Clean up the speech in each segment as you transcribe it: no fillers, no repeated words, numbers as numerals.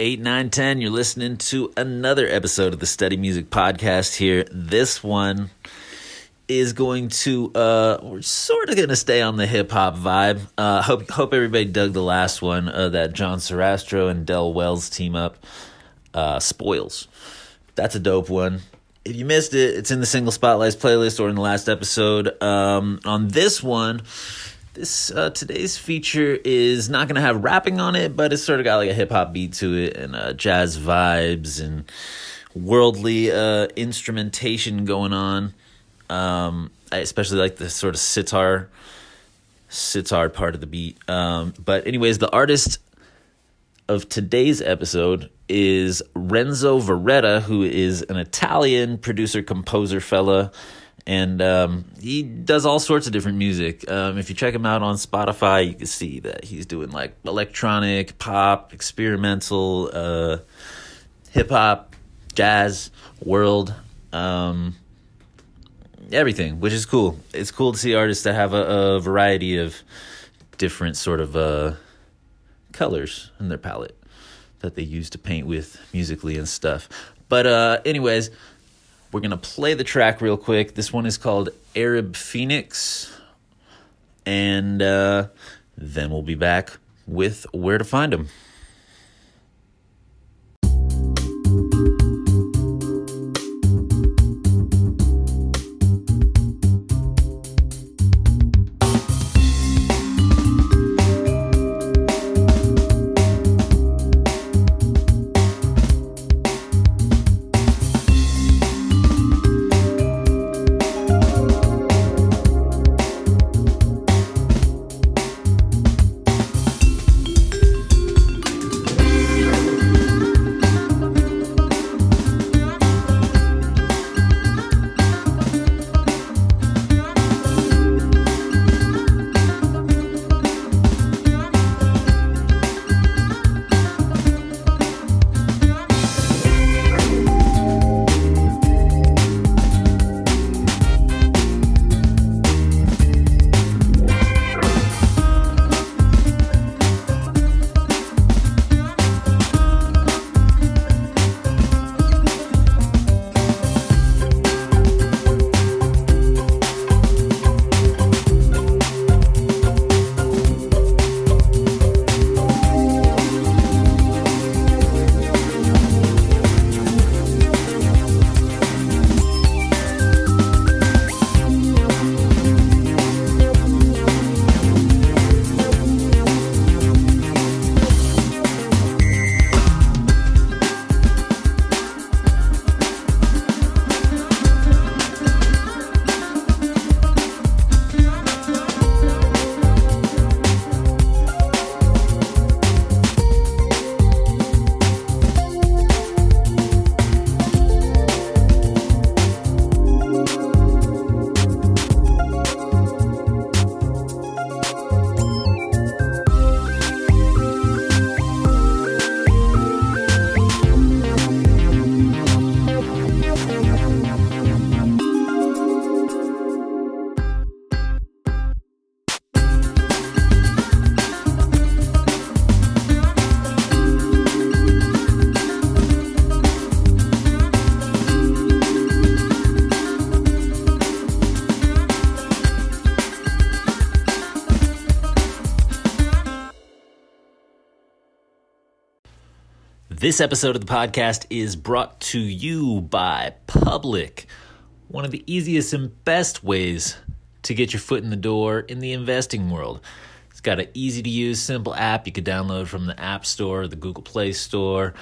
8, 9, 10, you're listening to another episode of the Study Music Podcast here. This one is going to, we're sort of going to stay on the hip-hop vibe. Hope everybody dug the last one, that John Sarastro and Del Wells team up, Spoils. That's a dope one. If you missed it, it's in the Single Spotlights playlist or in the last episode. On this one... Today's feature is not going to have rapping on it, but it's sort of got like a hip-hop beat to it and jazz vibes and worldly instrumentation going on. I especially like the sort of sitar part of the beat. But anyways, the artist of today's episode is Renzo Varetta, who is an Italian producer-composer fella. And he does all sorts of different music. If you check him out on Spotify, you can see that he's doing like electronic, pop, experimental, hip-hop, jazz, world, everything, which is cool. It's cool to see artists that have a variety of different sort of colors in their palette that they use to paint with musically and stuff. But anyways... we're going to play the track real quick. This one is called Arab Phoenix. And then we'll be back with where to find them. This episode of the podcast is brought to you by Public, one of the easiest and best ways to get your foot in the door in the investing world. It's got an easy-to-use, simple app you could download from the App Store, the Google Play Store,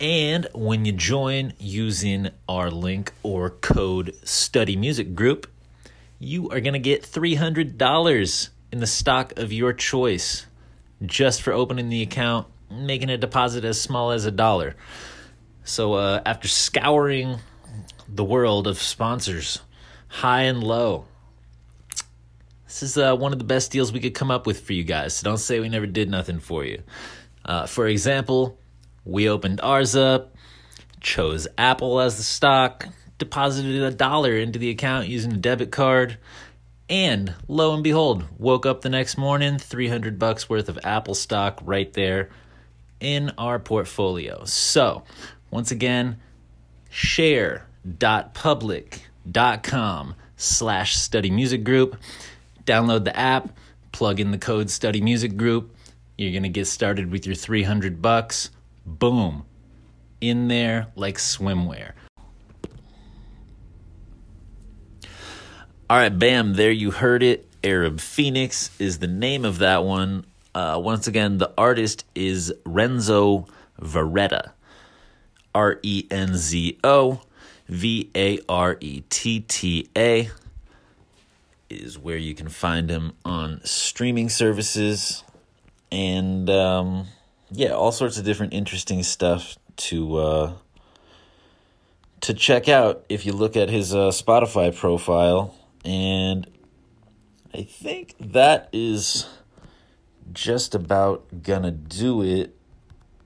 and when you join using our link or code Study Music Group, you are going to get $300 in the stock of your choice just for opening the account making a deposit as small as $1. So after scouring the world of sponsors, high and low, this is one of the best deals we could come up with for you guys. So don't say we never did nothing for you. For example, we opened ours up, chose Apple as the stock, deposited $1 into the account using a debit card, and lo and behold, woke up the next morning, $300 worth of Apple stock right there in our portfolio. So once again, share.public.com/studymusicgroup. Download the app, plug in the code studymusicgroup. You're going to get started with your $300. Boom. In there like swimwear. All right, bam, there you heard it. Arab Phoenix is the name of that one. Once again, the artist is Renzo Varetta. RenzoVaretta is where you can find him on streaming services. And, yeah, all sorts of different interesting stuff to check out if you look at his Spotify profile. And I think that is just about gonna do it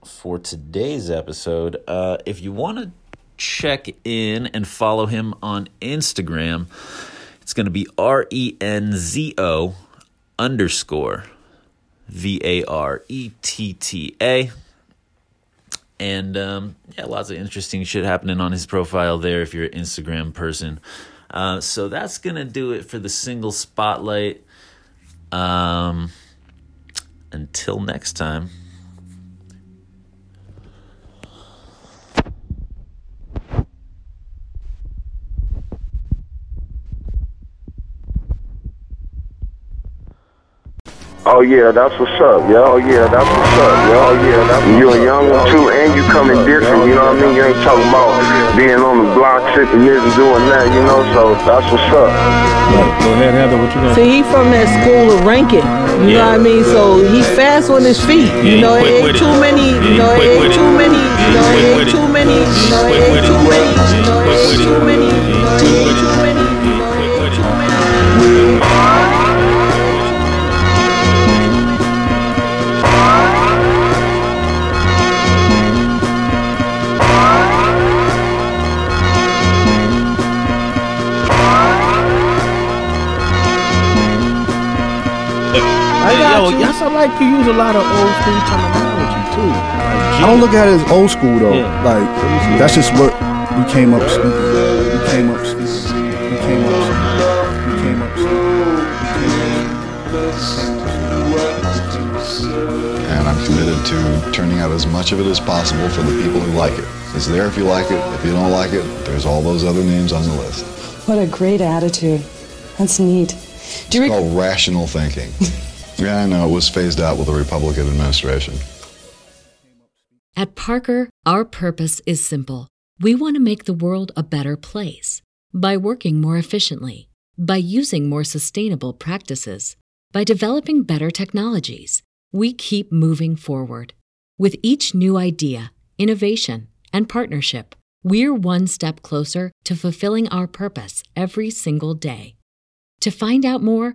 for today's episode. If you want to check in and follow him on Instagram, it's going to be Renzo_Varetta. And yeah, lots of interesting shit happening on his profile there if you're an Instagram person. So that's going to do it for the single spotlight. Until next time. Oh yeah, that's what's up, yo. Oh yeah, that's what's up, yo. Oh yeah, that's what's up. You a young one too, and you coming different, you know what I mean? You ain't talking about being on the block, sitting this and doing that, you know, so that's what's up. Go ahead, Heather, what you got? See, he from that school of ranking, you know what I mean? So he fast on his feet, you know, it ain't too many, you know, it ain't too many, you know, it ain't too many, you know, it ain't too many, you know, it ain't too many, you know, it ain't too many, you know, it ain't too many. I like to use a lot of old school terminology too. I don't look at it as old school though. Yeah. Like that's just what we came up speaking. We came up speaking. We came up speaking. We came up speaking. And I'm committed to turning out as much of it as possible for the people who like it. It's there if you like it. If you don't like it, there's all those other names on the list. What a great attitude. That's neat. It's called rational thinking. Yeah, I know. It was phased out with the Republican administration. At Parker, our purpose is simple. We want to make the world a better place. By working more efficiently, by using more sustainable practices, by developing better technologies, we keep moving forward. With each new idea, innovation, and partnership, we're one step closer to fulfilling our purpose every single day. To find out more,